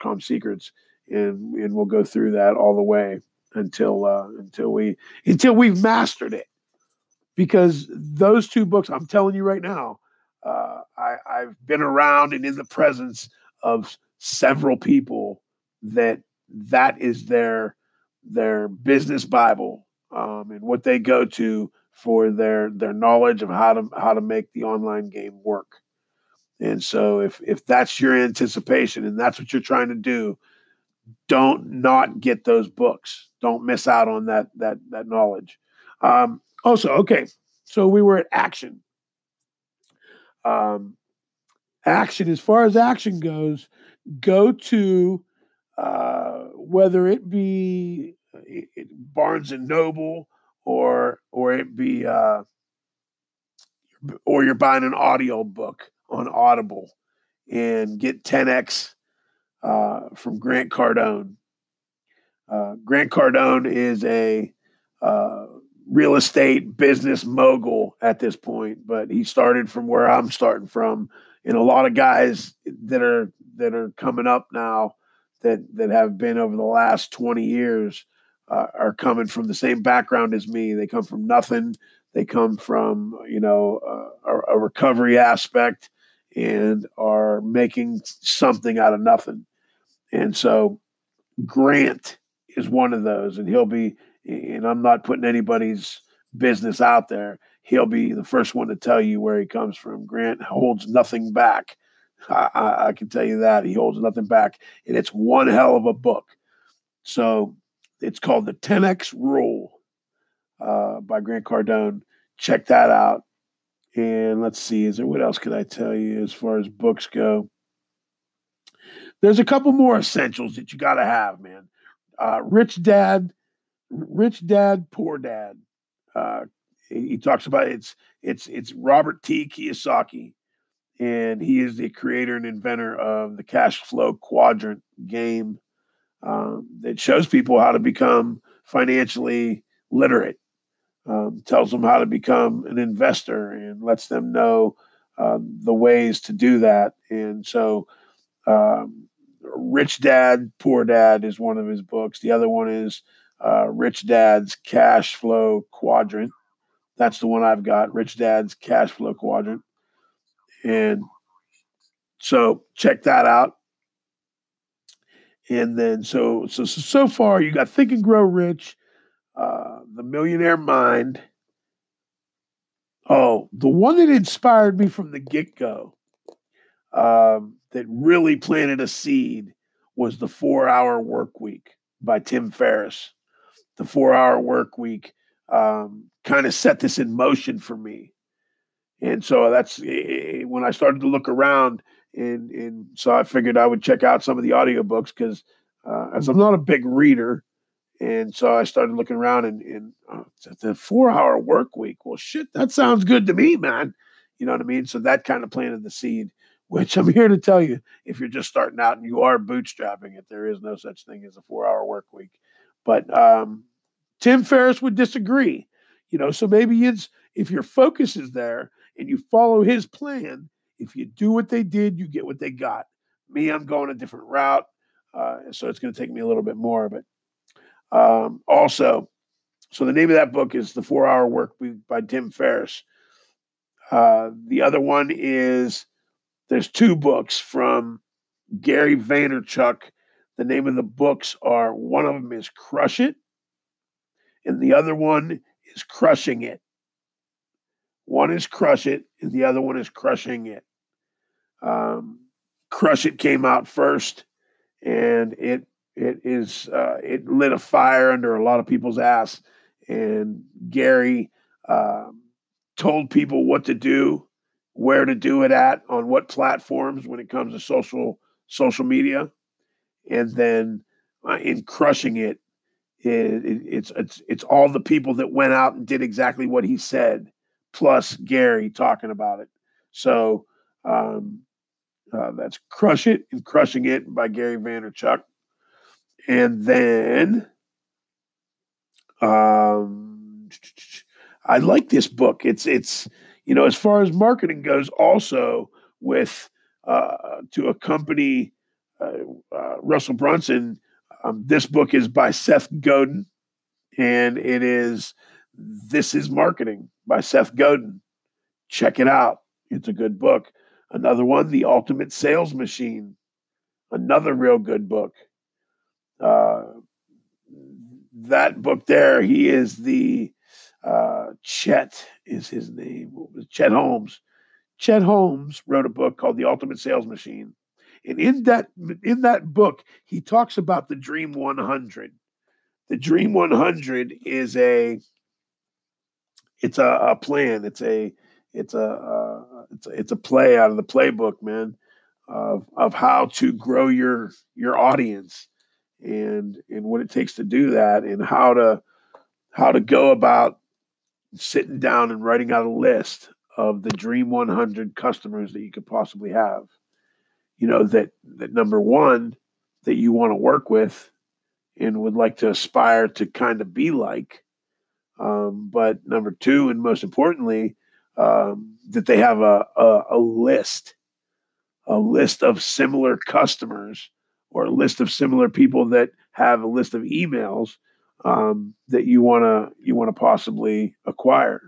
.com Secrets, and we'll go through that all the way until we've mastered it. Because those two books, I'm telling you right now, I've been around and in the presence of several people that is their business Bible and what they go to for their knowledge of how to make the online game work. And so if that's your anticipation and that's what you're trying to do, don't not get those books. Don't miss out on that knowledge. Also, okay, so we were at action. Action, as far as action goes, go to whether it be Barnes & Noble or it be or you're buying an audio book on Audible and get 10x from Grant Cardone. Grant Cardone is a real estate business mogul at this point, but he started from where I'm starting from. And a lot of guys that are coming up now that have been over the last 20 years are coming from the same background as me. They come from nothing. They come from, a recovery aspect and are making something out of nothing. And so Grant is one of those, and and I'm not putting anybody's business out there. He'll be the first one to tell you where he comes from. Grant holds nothing back. I can tell you that. He holds nothing back. And it's one hell of a book. So it's called The 10X Rule by Grant Cardone. Check that out. And let's see, what else could I tell you as far as books go? There's a couple more essentials that you got to have, man. Rich Dad, Poor Dad. He talks about it's Robert T. Kiyosaki, and he is the creator and inventor of the cash flow quadrant game that shows people how to become financially literate, tells them how to become an investor, and lets them know the ways to do that. And so Rich Dad, Poor Dad is one of his books. The other one is Rich Dad's Cash Flow Quadrant. That's the one I've got, Rich Dad's Cash Flow Quadrant. And so check that out. And then so far you got Think and Grow Rich, The Millionaire Mind. Oh, the one that inspired me from the get-go, that really planted a seed, was The 4-Hour Work Week by Tim Ferriss. The 4-Hour Work Week kind of set this in motion for me. And so that's when I started to look around, and so I figured I would check out some of the audiobooks because as I'm not a big reader, and so I started looking around and the 4-Hour Work Week. Well, shit, that sounds good to me, man. You know what I mean? So that kind of planted the seed, which I'm here to tell you, if you're just starting out and you are bootstrapping it, there is no such thing as a 4-Hour Work Week. But Tim Ferriss would disagree. So maybe it's, if your focus is there and you follow his plan, if you do what they did, you get what they got. Me, I'm going a different route. So it's going to take me a little bit more. But also, so the name of that book is The 4-Hour Work Week by Tim Ferriss. The other one is, there's two books from Gary Vaynerchuk. The name of the books are, one of them is Crush It, and the other one is Crushing It. One is Crush It, and the other one is Crushing It. Crush It came out first, and it lit a fire under a lot of people's ass. And Gary told people what to do, where to do it at, on what platforms when it comes to social media, and then in Crushing It, it's all the people that went out and did exactly what he said, plus Gary talking about it. So that's Crush It and Crushing It by Gary Vaynerchuk. And then I like this book. It's as far as marketing goes, also with to accompany Russell Brunson. This book is by Seth Godin, and it is This Is Marketing by Seth Godin. Check it out. It's a good book. Another one, The Ultimate Sales Machine. Another real good book. That book there, he is the Chet is his name. What was Chet Holmes? Chet Holmes wrote a book called The Ultimate Sales Machine. And in that book, he talks about the Dream 100. The Dream 100 is a plan. It's a play out of the playbook, man, of how to grow your audience and what it takes to do that, and how to how to go about sitting down and writing out a list of the dream 100 customers that you could possibly have. You know, that number one, that you want to work with and would like to aspire to kind of be like. But number two, and most importantly, that they have a list of similar customers, or a list of similar people that have a list of emails that you want to possibly acquire.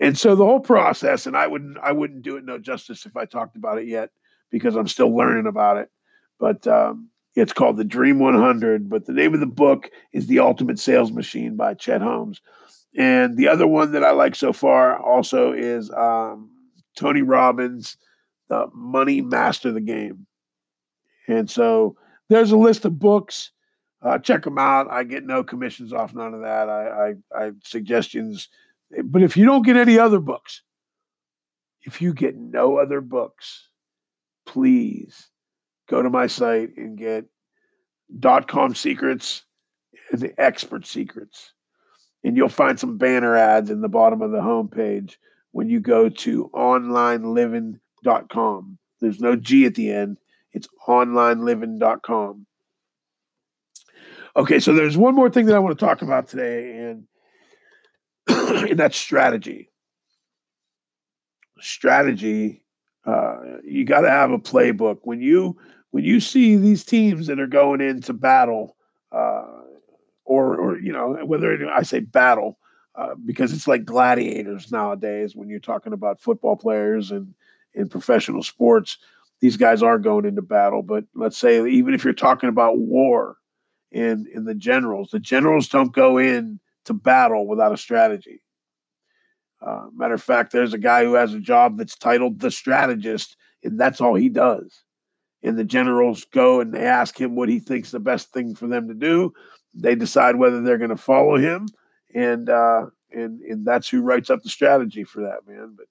And so the whole process, and I wouldn't do it no justice if I talked about it yet, because I'm still learning about it. But it's called The Dream 100. But the name of the book is The Ultimate Sales Machine by Chet Holmes. And the other one that I like so far also is Tony Robbins, The Money Master the Game. And so there's a list of books. Check them out. I get no commissions off none of that. I suggestions. But if you don't get any other books, if you get no other books, please go to my site and get .com secrets and the expert secrets. And you'll find some banner ads in the bottom of the homepage when you go to OnlineLiving.com. There's no G at the end. It's OnlineLiving.com. Okay, so there's one more thing that I want to talk about today, and that's strategy. You got to have a playbook. When you see these teams that are going into battle, or you know, whether I say battle because it's like gladiators nowadays. When you're talking about football players and in professional sports, these guys are going into battle. But let's say even if you're talking about war, and the generals don't go in to battle without a strategy. Matter of fact, there's a guy who has a job that's titled The Strategist, and that's all he does. And the generals go and they ask him what he thinks the best thing for them to do. They decide whether they're going to follow him, and that's who writes up the strategy for that man. But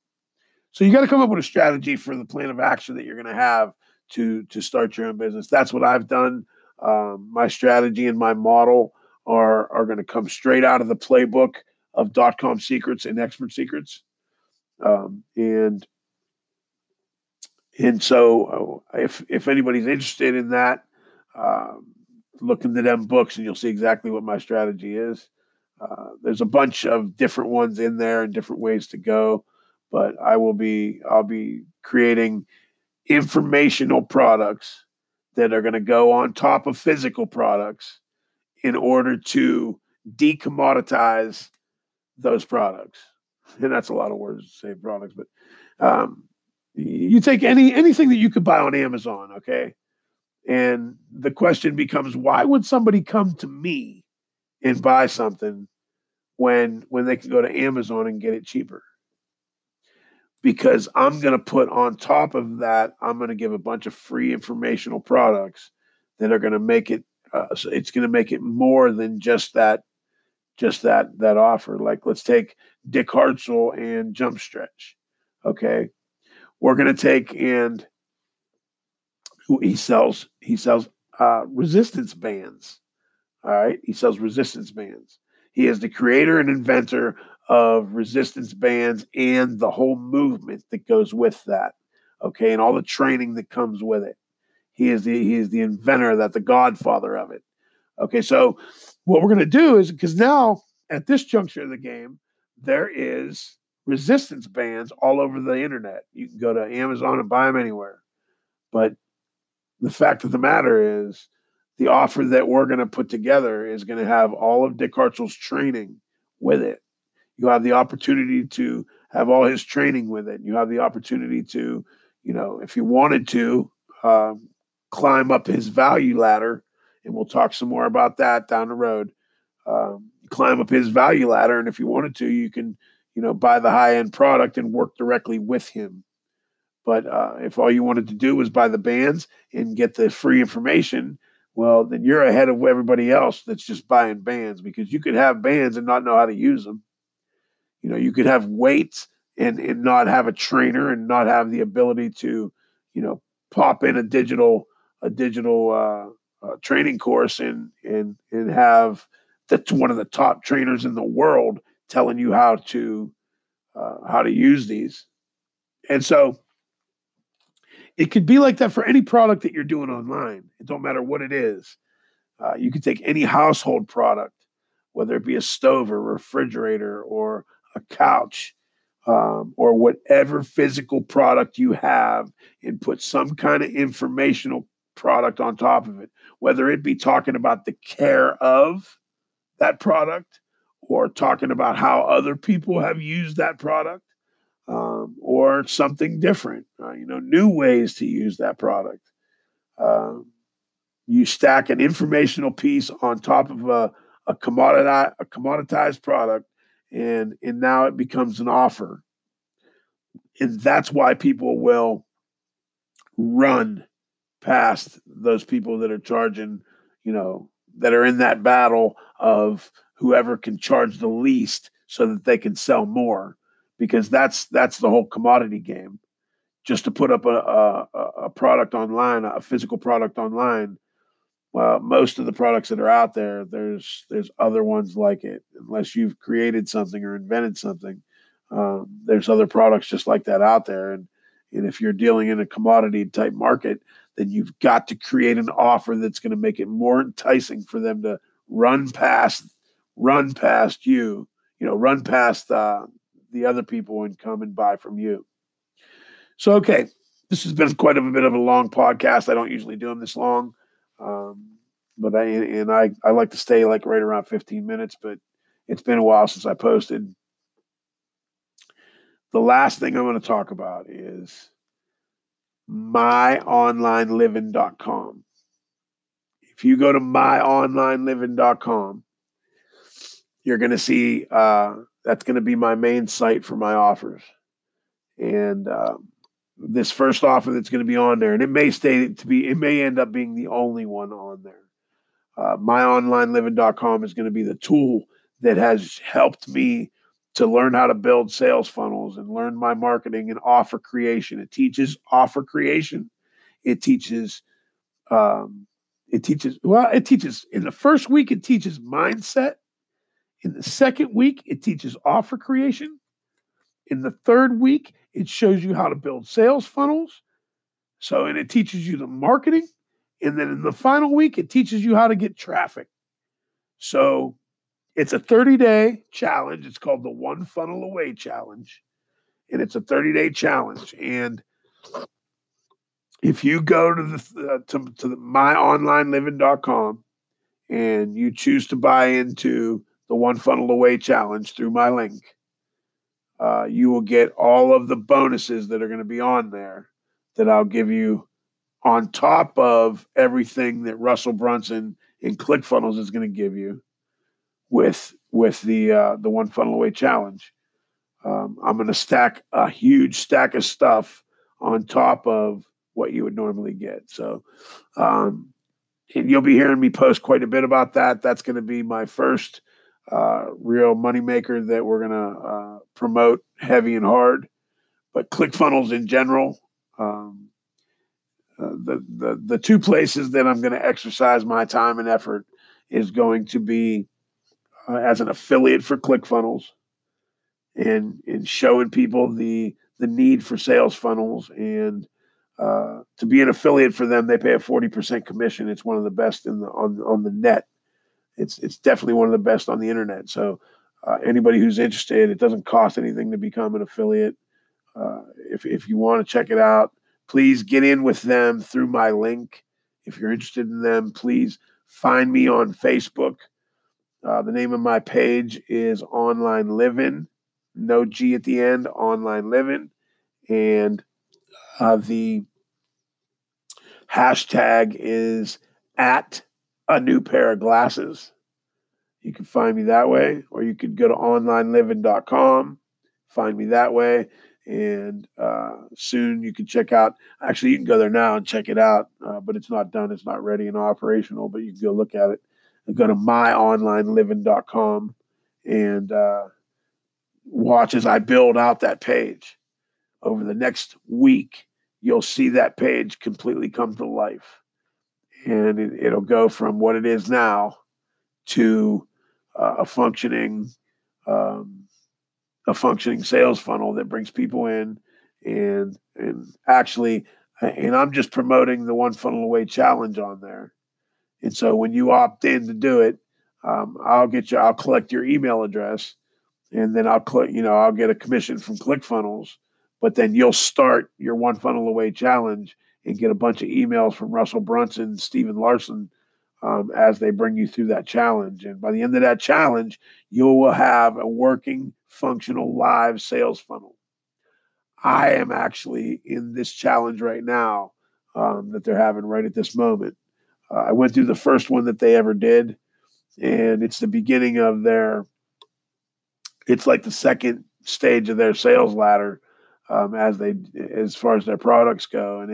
so you got to come up with a strategy for the plan of action that you're going to have to start your own business. That's what I've done. My strategy and my model are going to come straight out of the playbook of .com secrets and expert secrets. And so if anybody's interested in that, look into them books and you'll see exactly what my strategy is. There's a bunch of different ones in there and different ways to go, but I'll be creating informational products that are going to go on top of physical products in order to decommoditize those products. And that's a lot of words to say products, but you take anything that you could buy on Amazon, okay? And the question becomes, why would somebody come to me and buy something when they can go to Amazon and get it cheaper? Because I'm going to put on top of that, I'm going to give a bunch of free informational products that are going to make it, so it's going to make it more than just that offer. Like let's take Dick Hartzell and Jump Stretch. Okay. We're going to take, and he sells resistance bands. All right. He sells resistance bands. He is the creator and inventor of resistance bands and the whole movement that goes with that. Okay. And all the training that comes with it. He is the inventor of that, the godfather of it. Okay. So what we're going to do is, because now at this juncture of the game, there is resistance bands all over the internet. You can go to Amazon and buy them anywhere. But the fact of the matter is the offer that we're going to put together is going to have all of Dick Hartzell's training with it. You have the opportunity to have all his training with it. You have the opportunity to, you know, if you wanted to, climb up his value ladder, and we'll talk some more about that down the road. Climb up his value ladder, and if you wanted to, you can, you know, buy the high-end product and work directly with him. But if all you wanted to do was buy the bands and get the free information, well, then you're ahead of everybody else that's just buying bands, because you could have bands and not know how to use them. You know, you could have weights and not have a trainer and not have the ability to, you know, pop in a digital training course and have that's one of the top trainers in the world telling you how to use these. And so it could be like that for any product that you're doing online. It don't matter what it is. You can take any household product, whether it be a stove or refrigerator or a couch, or whatever physical product you have, and put some kind of informational product on top of it, whether it be talking about the care of that product or talking about how other people have used that product, or something different, new ways to use that product. You stack an informational piece on top of a commoditized product, and now it becomes an offer. And that's why people will run past those people that are charging, that are in that battle of whoever can charge the least so that they can sell more, because that's the whole commodity game. Just to put up a product online, a physical product online. Well, most of the products that are out there, there's other ones like it. Unless you've created something or invented something, there's other products just like that out there. And if you're dealing in a commodity type market, then you've got to create an offer that's going to make it more enticing for them to run past the other people and come and buy from you. So, okay, this has been quite a bit of a long podcast. I don't usually do them this long. But I like to stay like right around 15 minutes, but it's been a while since I posted. The last thing I'm going to talk about is myonlineliving.com. If you go to myonlineliving.com, you're going to see, that's going to be my main site for my offers. And, this first offer that's going to be on there, and it may end up being the only one on there. MyOnlineLiving.com is going to be the tool that has helped me to learn how to build sales funnels and learn my marketing and offer creation. It teaches offer creation. It teaches in the first week, it teaches mindset. In the second week, it teaches offer creation. In the third week, it shows you how to build sales funnels. So, and it teaches you the marketing. And then in the final week, it teaches you how to get traffic. So it's a 30-day challenge. It's called the One Funnel Away Challenge. And it's a 30-day challenge. And if you go to myonlineliving.com and you choose to buy into the One Funnel Away Challenge through my link, you will get all of the bonuses that are going to be on there that I'll give you on top of everything that Russell Brunson and ClickFunnels is going to give you with the One Funnel Away Challenge. I'm going to stack a huge stack of stuff on top of what you would normally get. So, and you'll be hearing me post quite a bit about that. That's going to be my first real moneymaker that we're going to promote heavy and hard, but ClickFunnels in general, the two places that I'm going to exercise my time and effort is going to be as an affiliate for ClickFunnels and showing people the need for sales funnels, and to be an affiliate for them, they pay a 40% commission. It's one of the best on the net. It's definitely one of the best on the internet. So anybody who's interested, it doesn't cost anything to become an affiliate. If you want to check it out, please get in with them through my link. If you're interested in them, please find me on Facebook. The name of my page is Online Living, no G at the end, Online Living. And the hashtag is @a new pair of glasses. You can find me that way, or you could go to onlineliving.com, find me that way, and soon you can check out. Actually, you can go there now and check it out, but it's not done. It's not ready and operational, but you can go look at it. And go to myonlineliving.com and watch as I build out that page. Over the next week, you'll see that page completely come to life, and it'll go from what it is now to a functioning sales funnel that brings people in, and I'm just promoting the One Funnel Away Challenge on there. And so when you opt in to do it, I'll collect your email address, and then I'll get a commission from ClickFunnels, but then you'll start your One Funnel Away Challenge and get a bunch of emails from Russell Brunson and Stephen Larson as they bring you through that challenge. And by the end of that challenge, you will have a working, functional, live sales funnel. I am actually in this challenge right now that they're having right at this moment. I went through the first one that they ever did, and it's the beginning of it's like the second stage of their sales ladder as far as their products go. And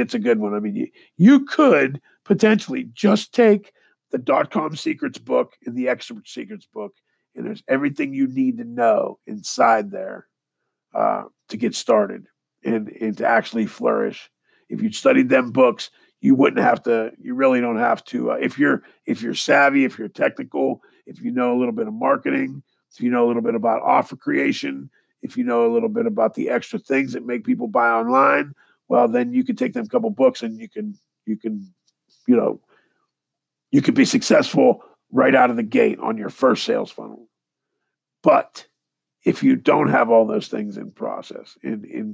it's a good one. I mean, you could potentially just take the .com secrets book and the expert secrets book, and there's everything you need to know inside there to get started and to actually flourish. If you studied them books, you wouldn't have to. You really don't have to. If you're savvy, if you're technical, if you know a little bit of marketing, if you know a little bit about offer creation, if you know a little bit about the extra things that make people buy online, well, then you can take them a couple books and you could be successful right out of the gate on your first sales funnel. But if you don't have all those things in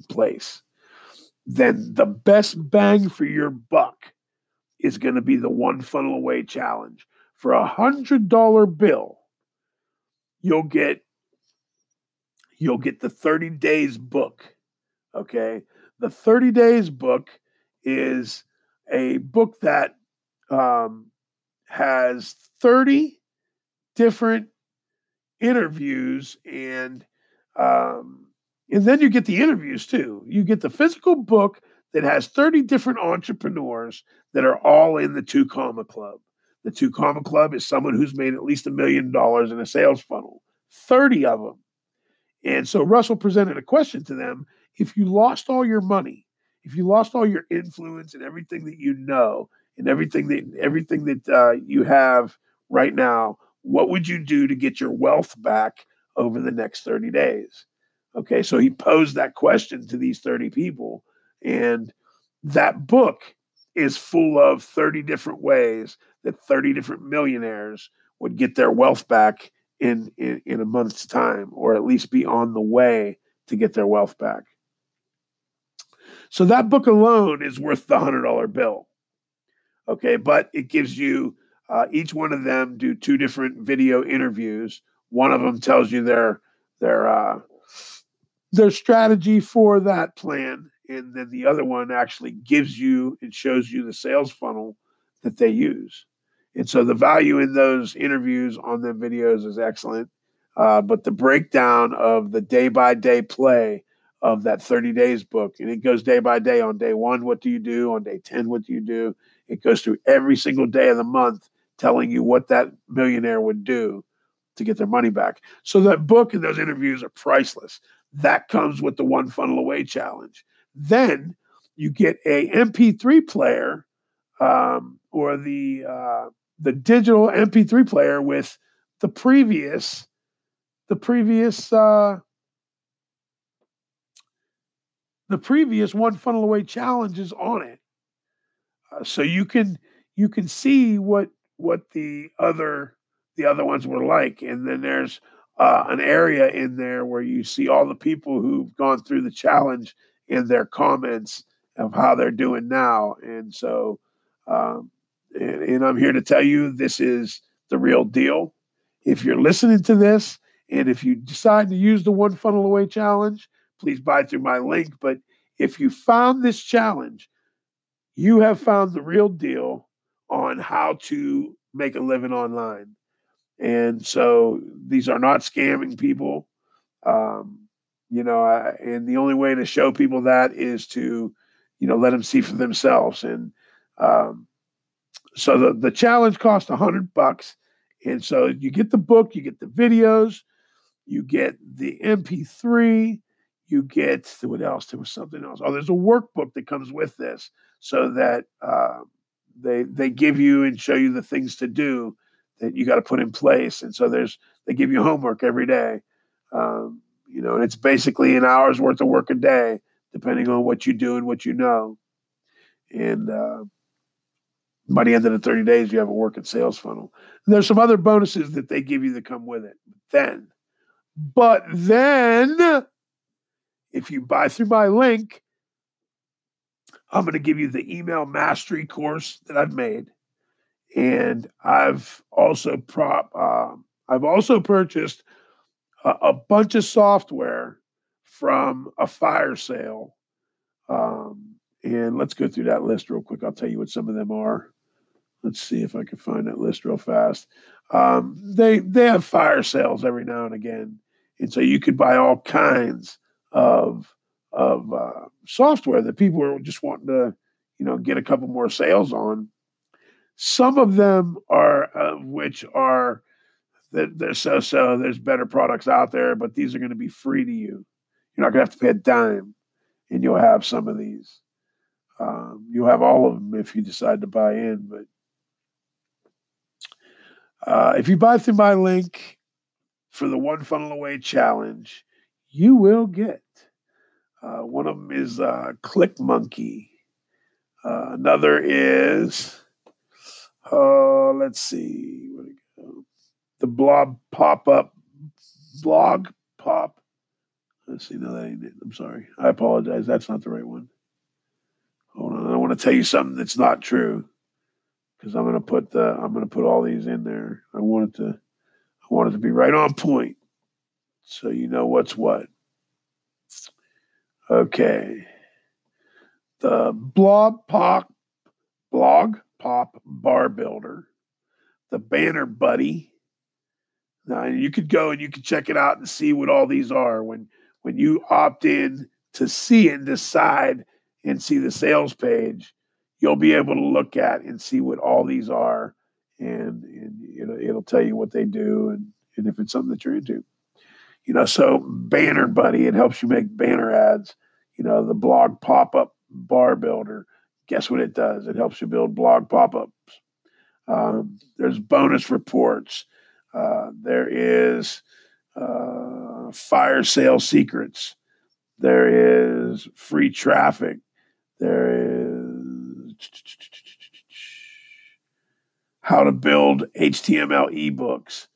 place, then the best bang for your buck is going to be the One Funnel Away Challenge. For $100 bill, you'll get the 30 days book. Okay. The 30 days book is a book that has 30 different interviews, and then you get the interviews too. You get the physical book that has 30 different entrepreneurs that are all in the 2, club. The 2, club is someone who's made at least $1 million in a sales funnel, 30 of them. And so Russell presented a question to them. If you lost all your money, if you lost all your influence and everything that you know and everything that you have right now, what would you do to get your wealth back over the next 30 days? Okay, so he posed that question to these 30 people, and that book is full of 30 different ways that 30 different millionaires would get their wealth back in a month's time, or at least be on the way to get their wealth back. So that book alone is worth the $100 bill. Okay, but it gives you, each one of them do 2 different video interviews. One of them tells you their strategy for that plan, and then the other one actually gives you and shows you the sales funnel that they use. And so the value in those interviews on the videos is excellent. But the breakdown of the day-by-day play of that 30 days book, and it goes day by day. On day 1, what do you do? On day 10, what do you do? It goes through every single day of the month telling you what that millionaire would do to get their money back. So that book and those interviews are priceless. That comes with the One Funnel Away Challenge. Then you get a MP3 player, or the digital MP3 player with the previous One Funnel Away Challenges on it, so you can see what the other ones were like. And then there's an area in there where you see all the people who've gone through the challenge and their comments of how they're doing now. And so, and I'm here to tell you, this is the real deal. If you're listening to this, and if you decide to use the One Funnel Away Challenge, please buy through my link. But if you found this challenge, you have found the real deal on how to make a living online. And so these are not scamming people. And the only way to show people that is to, let them see for themselves. And so the challenge costs $100. And so you get the book, you get the videos, you get the MP3, you get, what else? There was something else. Oh, there's a workbook that comes with this, so that they give you and show you the things to do that you got to put in place. And so they give you homework every day. And it's basically an hour's worth of work a day, depending on what you do and what you know. And by the end of the 30 days, you have a working sales funnel. And there's some other bonuses that they give you that come with it. But then, if you buy through my link, I'm going to give you the email mastery course that I've made. And I've also purchased a bunch of software from a fire sale. And let's go through that list real quick. I'll tell you what some of them are. Let's see if I can find that list real fast. They have fire sales every now and again. And so you could buy all kinds of software that people are just wanting to, get a couple more sales on. Some of them are so-so. There's better products out there, but these are going to be free to you. You're not going to have to pay a dime, and you'll have some of these. You'll have all of them if you decide to buy in. But if you buy through my link for the One Funnel Away Challenge, you will get. One of them is ClickMonkey. Another is, where to go? The blog pop. Let's see, no, that ain't it. I'm sorry. I apologize. That's not the right one. Hold on. I want to tell you something that's not true because I'm going to put all these in there. I want it to be right on point. So you know what's what. Okay. The blog pop bar builder, the banner buddy. Now you could go and you could check it out and see what all these are when you opt in to see and decide and see the sales page. You'll be able to look at and see what all these are, and it'll tell you what they do and if it's something that you're into. So Banner Buddy, it helps you make banner ads. The blog pop-up bar builder, guess what it does? It helps you build blog pop-ups. There's bonus reports. There is fire sale secrets. There is free traffic. There is how to build HTML ebooks.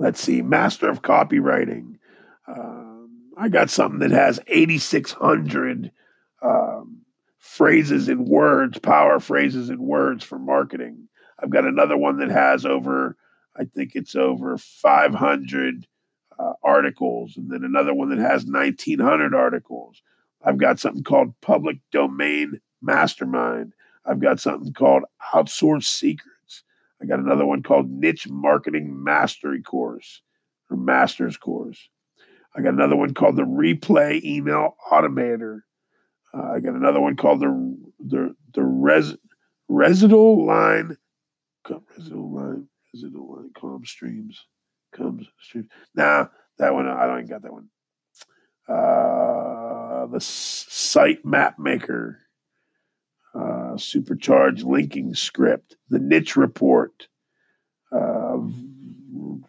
Let's see, Master of Copywriting. I got something that has 8,600 power phrases and words for marketing. I've got another one that has over 500 articles, and then another one that has 1,900 articles. I've got something called Public Domain Mastermind. I've got something called Outsource Secrets. I got another one called Niche Marketing Master's Course. I got another one called the Replay Email Automator. I got another one called the Residual Line Calm Streams. Nah, that one, I don't even got that one. The Site Map Maker. Supercharged linking script, the niche report, viral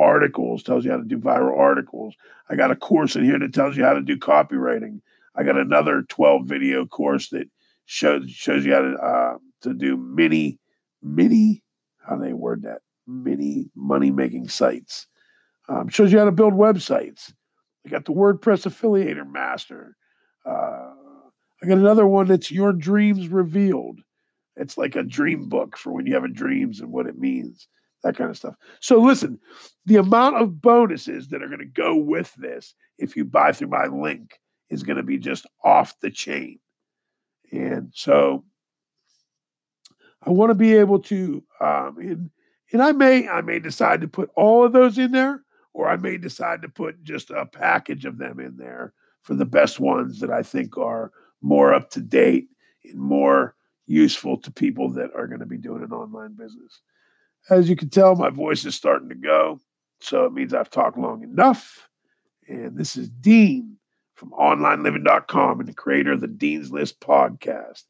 articles, tells you how to do viral articles. I got a course in here that tells you how to do copywriting. I got another 12 video course that shows you how to do mini money making sites. Shows you how to build websites. I got the WordPress Affiliator Master. I got another one that's Your Dreams Revealed. It's like a dream book for when you have a dreams and what it means, that kind of stuff. So listen, the amount of bonuses that are going to go with this, if you buy through my link, is going to be just off the chain. And so I want to be able to, and I may decide to put all of those in there, or I may decide to put just a package of them in there for the best ones that I think are more up to date and more useful to people that are going to be doing an online business. As you can tell, my voice is starting to go, so it means I've talked long enough. And this is Dean from OnlineLiving.com and the creator of the Dean's List podcast.